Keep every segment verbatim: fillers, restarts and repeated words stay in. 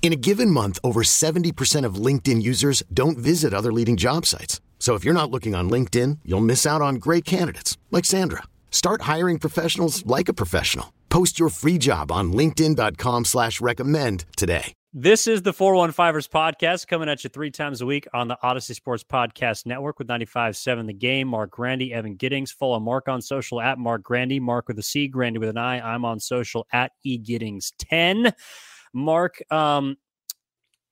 In a given month, over seventy percent of LinkedIn users don't visit other leading job sites. So if you're not looking on LinkedIn, you'll miss out on great candidates like Sandra. Start hiring professionals like a professional. Post your free job on linkedin dot com slash recommend today. This is the four fifteen ers podcast, coming at you three times a week on the Odyssey Sports Podcast Network with ninety-five point seven The Game. Mark Grandy, Evan Giddings. Follow Mark on social at Mark Grandy. Mark with a C, Grandy with an I. I'm on social at E Giddings ten. Mark, um,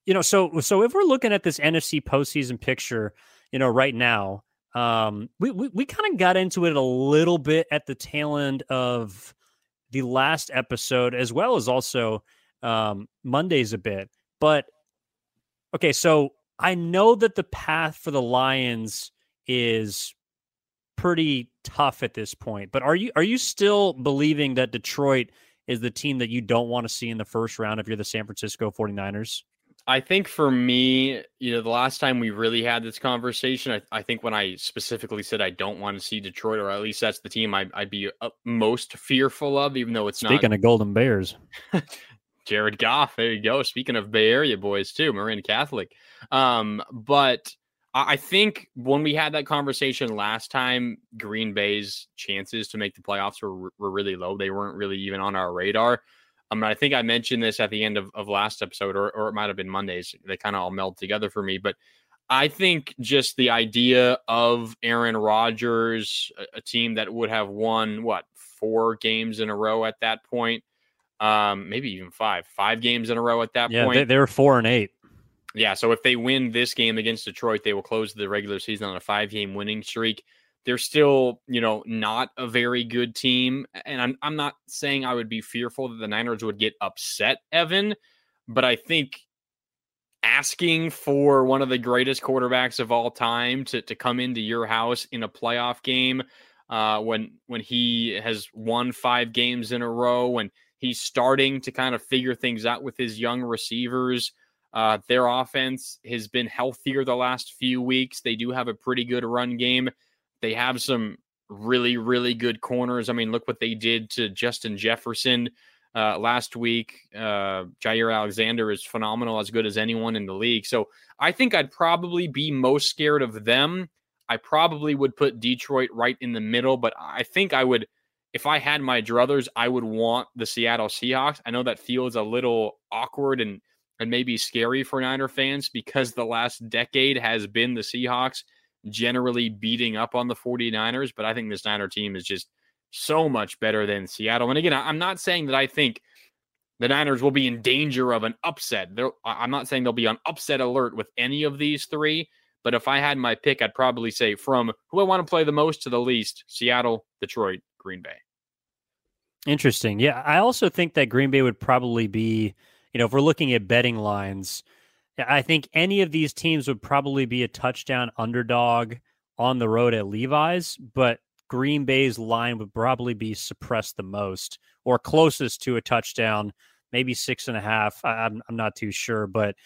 you know, so so if we're looking at this N F C postseason picture, you know, right now, um, we we, we kind of got into it a little bit at the tail end of the last episode, as well as also um, Monday's a bit. But okay, so I know that the path for the Lions is pretty tough at this point. But are you are you still believing that Detroit is the team that you don't want to see in the first round if you're the San Francisco forty-niners? I think for me, you know, the last time we really had this conversation, I, I think when I specifically said I don't want to see Detroit, or at least that's the team I, I'd be most fearful of, even though it's Speaking not. Speaking of Golden Bears. Jared Goff, there you go. Speaking of Bay Area boys too, Marin Catholic. Um, but I think when we had that conversation last time, Green Bay's chances to make the playoffs were, were really low. They weren't really even on our radar. I mean, I think I mentioned this at the end of, of last episode, or, or it might have been Monday's. They kind of all meld together for me. But I think just the idea of Aaron Rodgers, a, a team that would have won, what, four games in a row at that point, um, maybe even five, five games in a row at that yeah, point. Yeah, they, they were four and eight. Yeah, so if they win this game against Detroit, they will close the regular season on a five-game winning streak. They're still, you know, not a very good team. And I'm I'm not saying I would be fearful that the Niners would get upset, Evan, but I think asking for one of the greatest quarterbacks of all time to, to come into your house in a playoff game uh, when when he has won five games in a row, when he's starting to kind of figure things out with his young receivers. Uh, their offense has been healthier the last few weeks. They do have a pretty good run game. They have some really, really good corners. I mean, look what they did to Justin Jefferson uh, last week. Uh, Jair Alexander is phenomenal, as good as anyone in the league. So I think I'd probably be most scared of them. I probably would put Detroit right in the middle, but I think I would, if I had my druthers, I would want the Seattle Seahawks. I know that feels a little awkward and and maybe scary for Niner fans, because the last decade has been the Seahawks generally beating up on the forty-niners. But I think this Niner team is just so much better than Seattle. And again, I'm not saying that I think the Niners will be in danger of an upset. They're, I'm not saying they'll be on upset alert with any of these three. But if I had my pick, I'd probably say from who I want to play the most to the least, Seattle, Detroit, Green Bay. Interesting. Yeah, I also think that Green Bay would probably be, you know, if we're looking at betting lines, I think any of these teams would probably be a touchdown underdog on the road at Levi's, but Green Bay's line would probably be suppressed the most, or closest to a touchdown, maybe six and a half. I, I'm, I'm not too sure, but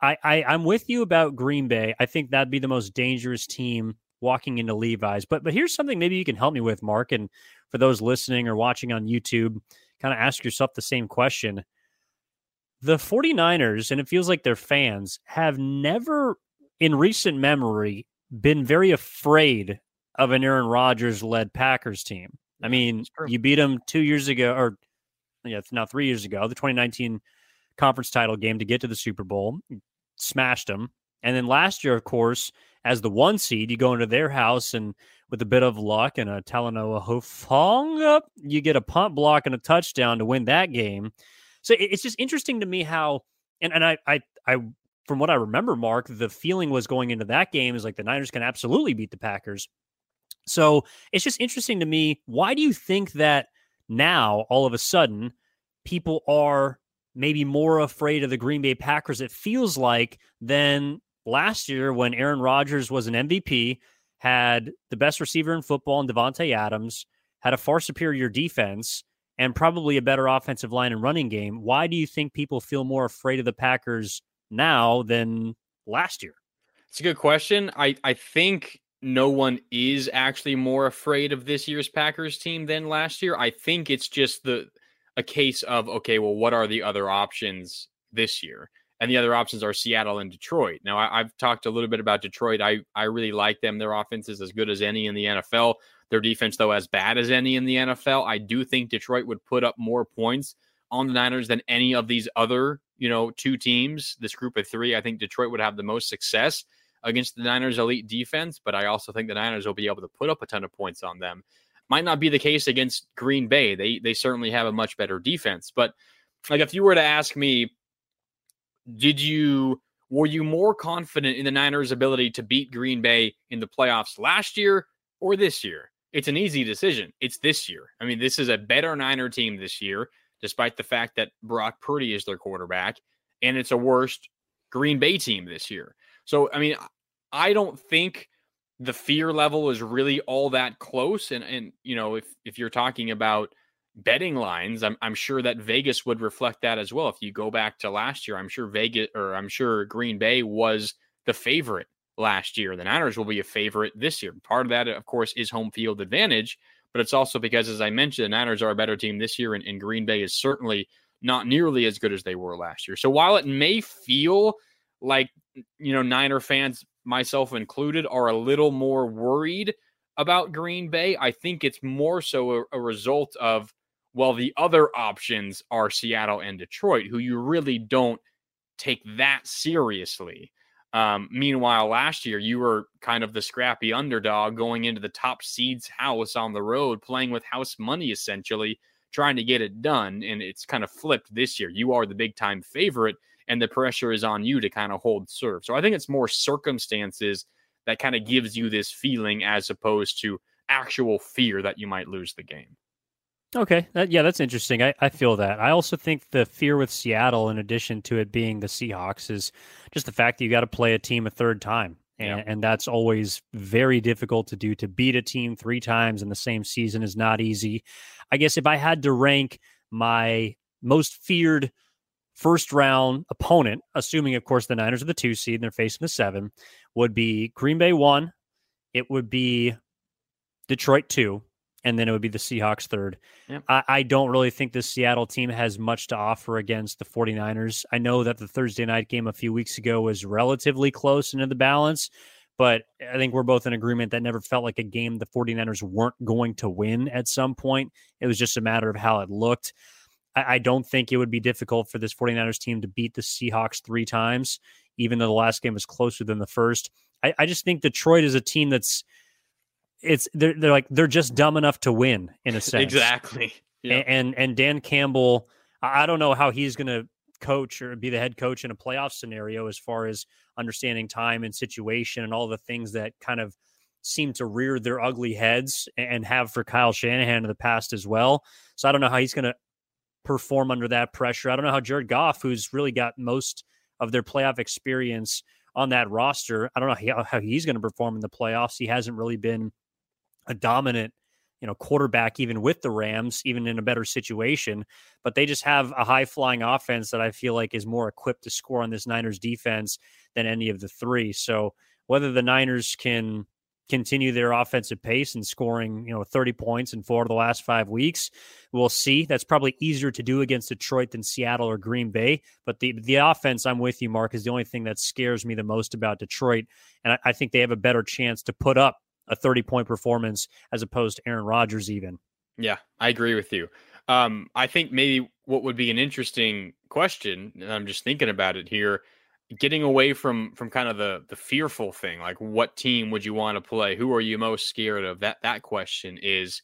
I, I, I'm with you about Green Bay. I think that'd be the most dangerous team walking into Levi's. But but here's something maybe you can help me with, Mark, and for those listening or watching on YouTube, kind of ask yourself the same question. The forty-niners, and it feels like their fans, have never in recent memory been very afraid of an Aaron Rodgers-led Packers team. I mean, you beat them two years ago, or yeah, now three years ago, the twenty nineteen conference title game to get to the Super Bowl, smashed them. And then last year, of course, as the one seed, you go into their house and With a bit of luck and a Talanoa Ho-Fong, you get a punt block and a touchdown to win that game. So it's just interesting to me how, and, and I, I, I, from what I remember, Mark, the feeling was going into that game is like the Niners can absolutely beat the Packers. So it's just interesting to me. Why do you think that now, all of a sudden, people are maybe more afraid of the Green Bay Packers, it feels like, than last year when Aaron Rodgers was an M V P, had the best receiver in football in Davante Adams, had a far superior defense, and probably a better offensive line and running game? Why do you think people feel more afraid of the Packers now than last year? It's a good question. I, I think no one is actually more afraid of this year's Packers team than last year. I think it's just the a case of, okay, well, what are the other options this year? And the other options are Seattle and Detroit. Now, I, I've talked a little bit about Detroit. I, I really like them. Their offense is as good as any in the N F L. Their defense, though, as bad as any in the N F L. I do think Detroit would put up more points on the Niners than any of these other, you know, two teams, this group of three. I think Detroit would have the most success against the Niners' elite defense, but I also think the Niners will be able to put up a ton of points on them. Might not be the case against Green Bay. They, they certainly have a much better defense. But, like, if you were to ask me, Did you, were you more confident in the Niners' ability to beat Green Bay in the playoffs last year or this year? It's an easy decision. It's this year. I mean, this is a better Niner team this year, despite the fact that Brock Purdy is their quarterback, and it's a worse Green Bay team this year. So, I mean, I don't think the fear level is really all that close. And, and you know, if, if you're talking about betting lines, I'm, I'm sure that Vegas would reflect that as well. If you go back to last year, I'm sure Vegas, or I'm sure Green Bay was the favorite last year. The Niners will be a favorite this year. Part of that, of course, is home field advantage, but it's also because, as I mentioned, the Niners are a better team this year, and, and Green Bay is certainly not nearly as good as they were last year. So while it may feel like, you know, Niner fans, myself included, are a little more worried about Green Bay, I think it's more so a, a result of, well, the other options are Seattle and Detroit, who you really don't take that seriously. Um, meanwhile, last year, you were kind of the scrappy underdog going into the top seed's house on the road, playing with house money, essentially, trying to get it done. And it's kind of flipped this year. You are the big-time favorite, and the pressure is on you to kind of hold serve. So I think it's more circumstances that kind of gives you this feeling as opposed to actual fear that you might lose the game. Okay. That, yeah, that's interesting. I, I feel that. I also think the fear with Seattle, in addition to it being the Seahawks, is just the fact that you got to play a team a third time. And, yeah. and that's always very difficult to do. To beat a team three times in the same season is not easy. I guess if I had to rank my most feared first round opponent, assuming, of course, the Niners are the two seed and they're facing the seven, would be Green Bay one. It would be Detroit two. And then it would be the Seahawks third. Yep. I, I don't really think this Seattle team has much to offer against the 49ers. I know that the Thursday night game a few weeks ago was relatively close and in the balance, but I think we're both in agreement that never felt like a game the 49ers weren't going to win at some point. It was just a matter of how it looked. I, I don't think it would be difficult for this 49ers team to beat the Seahawks three times, even though the last game was closer than the first. I, I just think Detroit is a team that's, It's they're, they're like they're just dumb enough to win, in a sense. Exactly. Yep. And and Dan Campbell, I don't know how he's going to coach or be the head coach in a playoff scenario as far as understanding time and situation and all the things that kind of seem to rear their ugly heads and have for Kyle Shanahan in the past as well. So I don't know how he's going to perform under that pressure. I don't know how Jared Goff, who's really got most of their playoff experience on that roster, I don't know how he's going to perform in the playoffs. He hasn't really been a dominant, you know, quarterback, even with the Rams, even in a better situation, but they just have a high flying offense that I feel like is more equipped to score on this Niners defense than any of the three. So whether the Niners can continue their offensive pace and scoring, you know, thirty points in four of the last five weeks, we'll see. That's probably easier to do against Detroit than Seattle or Green Bay. But the, the offense, I'm with you, Mark, is the only thing that scares me the most about Detroit. And I, I think they have a better chance to put up a thirty-point performance as opposed to Aaron Rodgers even. Yeah, I agree with you. Um, I think maybe what would be an interesting question, and I'm just thinking about it here, getting away from from kind of the the fearful thing, like what team would you want to play? Who are you most scared of? That that question is,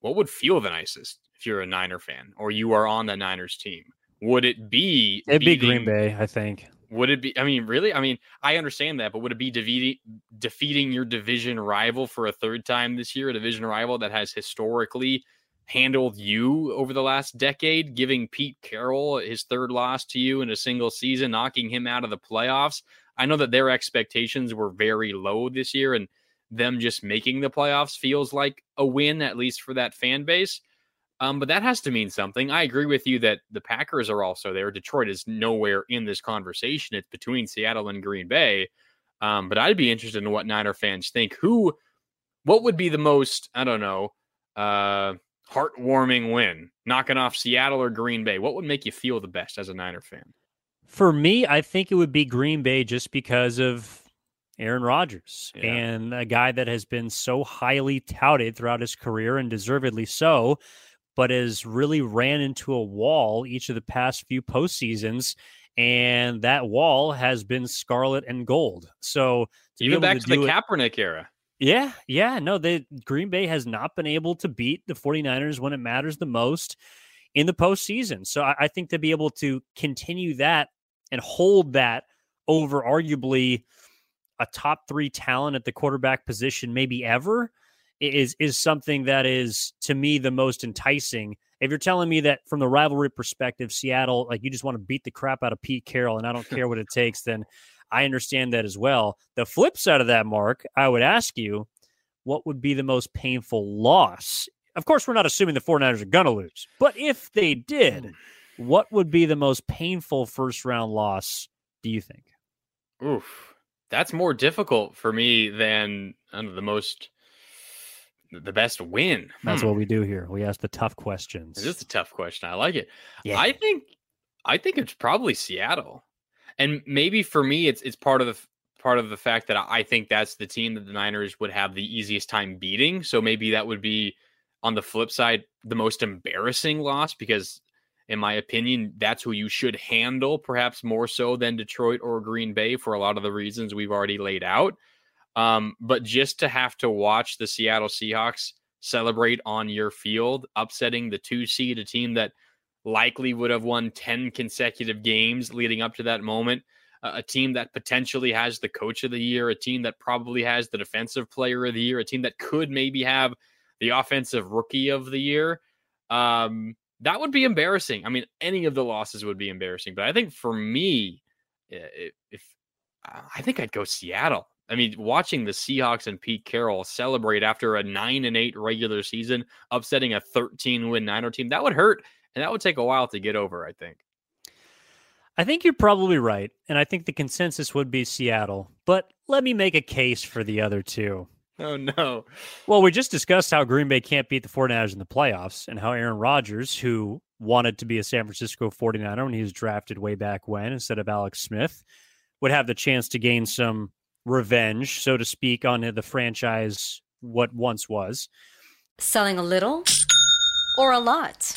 what would feel the nicest if you're a Niner fan or you are on the Niners team? Would it be it'd beating, be Green Bay, I think. Would it be? I mean, really? I mean, I understand that, but would it be defeating defeating your division rival for a third time this year? A division rival that has historically handled you over the last decade, giving Pete Carroll his third loss to you in a single season, knocking him out of the playoffs. I know that their expectations were very low this year, and them just making the playoffs feels like a win, at least for that fan base. Um, but that has to mean something. I agree with you that the Packers are also there. Detroit is nowhere in this conversation. It's between Seattle and Green Bay. Um, but I'd be interested in what Niner fans think. Who, what would be the most, I don't know, uh, heartwarming win? Knocking off Seattle or Green Bay? What would make you feel the best as a Niner fan? For me, I think it would be Green Bay just because of Aaron Rodgers, yeah, and a guy that has been so highly touted throughout his career and deservedly so, but has really ran into a wall each of the past few postseasons, and that wall has been scarlet and gold. So to even back to, to the Kaepernick it, era. Yeah, yeah. No, they, Green Bay has not been able to beat the 49ers when it matters the most in the postseason. So I, I think to be able to continue that and hold that over arguably a top three talent at the quarterback position maybe ever, is is something that is, to me, the most enticing. If you're telling me that from the rivalry perspective, Seattle, like you just want to beat the crap out of Pete Carroll and I don't care what it takes, then I understand that as well. The flip side of that, Mark, I would ask you, what would be the most painful loss? Of course, we're not assuming the 49ers are going to lose, but if they did, what would be the most painful first-round loss, do you think? Oof. That's more difficult for me than I don't know, the most... the best win. That's hmm. what we do here. We ask the tough questions. It's just a tough question. I like it. Yeah. I think, I think it's probably Seattle, and maybe for me, it's it's part of the part of the fact that I think that's the team that the Niners would have the easiest time beating. So maybe that would be on the flip side the most embarrassing loss, because in my opinion, that's who you should handle, perhaps more so than Detroit or Green Bay for a lot of the reasons we've already laid out. Um, but just to have to watch the Seattle Seahawks celebrate on your field, upsetting the two seed, a team that likely would have won ten consecutive games leading up to that moment, uh, a team that potentially has the coach of the year, a team that probably has the defensive player of the year, a team that could maybe have the offensive rookie of the year. Um, that would be embarrassing. I mean, any of the losses would be embarrassing, but I think for me, if, if I think I'd go Seattle. I mean, watching the Seahawks and Pete Carroll celebrate after a nine and eight regular season, upsetting a thirteen win Niner team, that would hurt. And that would take a while to get over, I think. I think you're probably right. And I think the consensus would be Seattle, but let me make a case for the other two. Oh no. Well, we just discussed how Green Bay can't beat the 49ers in the playoffs and how Aaron Rodgers, who wanted to be a San Francisco 49er when he was drafted way back when, instead of Alex Smith, would have the chance to gain some revenge, so to speak, on the franchise, what once was. Selling a little or a lot?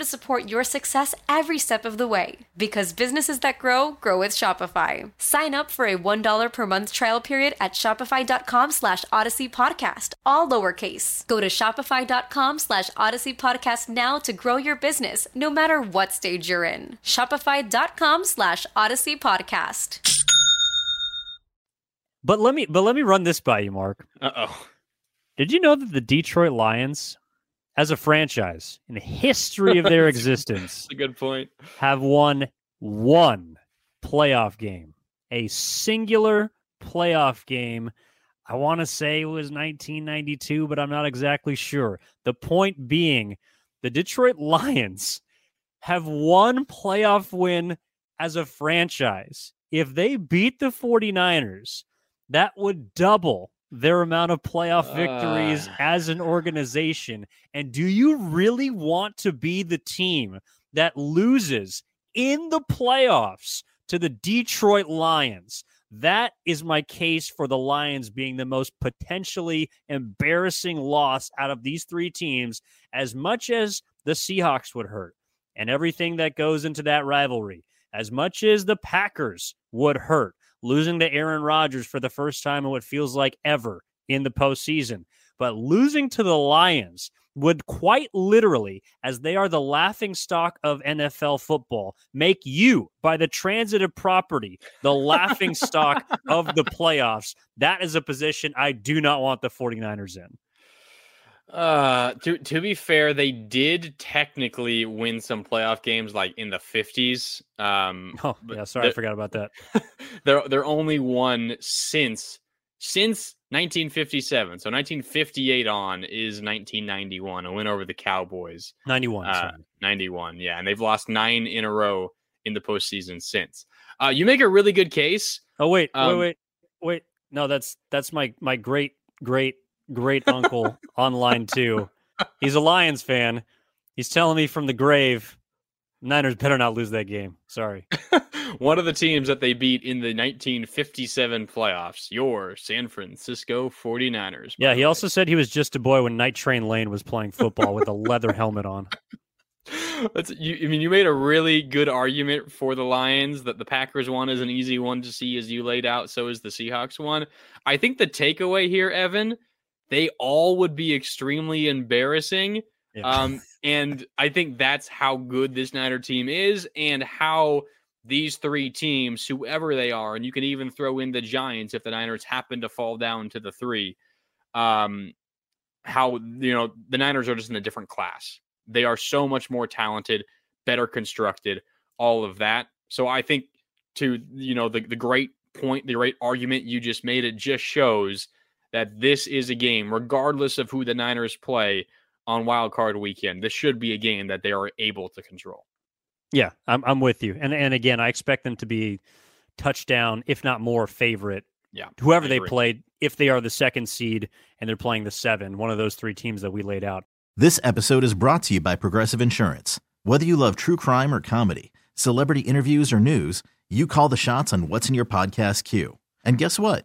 to support your success every step of the way. Because businesses that grow, grow with Shopify. Sign up for a one dollar per month trial period at shopify.com slash Odyssey Podcast, all lowercase. Go to shopify.com slash Odyssey Podcast now to grow your business, no matter what stage you're in. Shopify.com slash Odyssey Podcast. But let me but let me run this by you, Mark. Uh-oh. Did you know that the Detroit Lions, as a franchise, in the history of their existence, that's a good point, have won one playoff game? A singular playoff game. I want to say it was nineteen ninety-two, but I'm not exactly sure. The point being, the Detroit Lions have one playoff win as a franchise. If they beat the 49ers, that would double their amount of playoff victories uh. as an organization. And do you really want to be the team that loses in the playoffs to the Detroit Lions? That is my case for the Lions being the most potentially embarrassing loss out of these three teams, as much as the Seahawks would hurt and everything that goes into that rivalry, as much as the Packers would hurt. Losing to Aaron Rodgers for the first time in what feels like ever in the postseason. But losing to the Lions would quite literally, as they are the laughingstock of N F L football, make you, by the transitive property, the laughingstock of the playoffs. That is a position I do not want the 49ers in. Uh, to, to be fair, they did technically win some playoff games like in the fifties. Um, oh, yeah, sorry, I forgot about that. they're, they're only won since, since nineteen fifty-seven. So nineteen fifty-eight on is nineteen ninety-one, a win over the Cowboys. ninety-one. Uh, ninety-one, yeah. And they've lost nine in a row in the postseason since. Uh, you make a really good case. Oh, wait, um, wait, wait, wait. No, that's, that's my, my great, great, great uncle online too. He's a Lions fan. He's telling me from the grave, Niners better not lose that game. Sorry. One of the teams that they beat in the nineteen fifty-seven playoffs, your San Francisco 49ers. Yeah, he also said he was just a boy when Night Train Lane was playing football with a leather helmet on. That's, you, I mean, you made a really good argument for the Lions, that the Packers one is an easy one to see, as you laid out. So is the Seahawks one. I think the takeaway here, Evan, they all would be extremely embarrassing. Yeah. Um, and I think that's how good this Niner team is, and how these three teams, whoever they are, and you can even throw in the Giants if the Niners happen to fall down to the three, um, how, you know, the Niners are just in a different class. They are so much more talented, better constructed, all of that. So I think, to, you know, the, the great point, the great argument you just made, it just shows that this is a game, regardless of who the Niners play on Wild Card Weekend, this should be a game that they are able to control. Yeah, I'm I'm with you. And and again, I expect them to be touchdown, if not more, favorite. Yeah, whoever they played, if they are the second seed and they're playing the seven, one of those three teams that we laid out. This episode is brought to you by Progressive Insurance. Whether you love true crime or comedy, celebrity interviews or news, you call the shots on what's in your podcast queue. And guess what?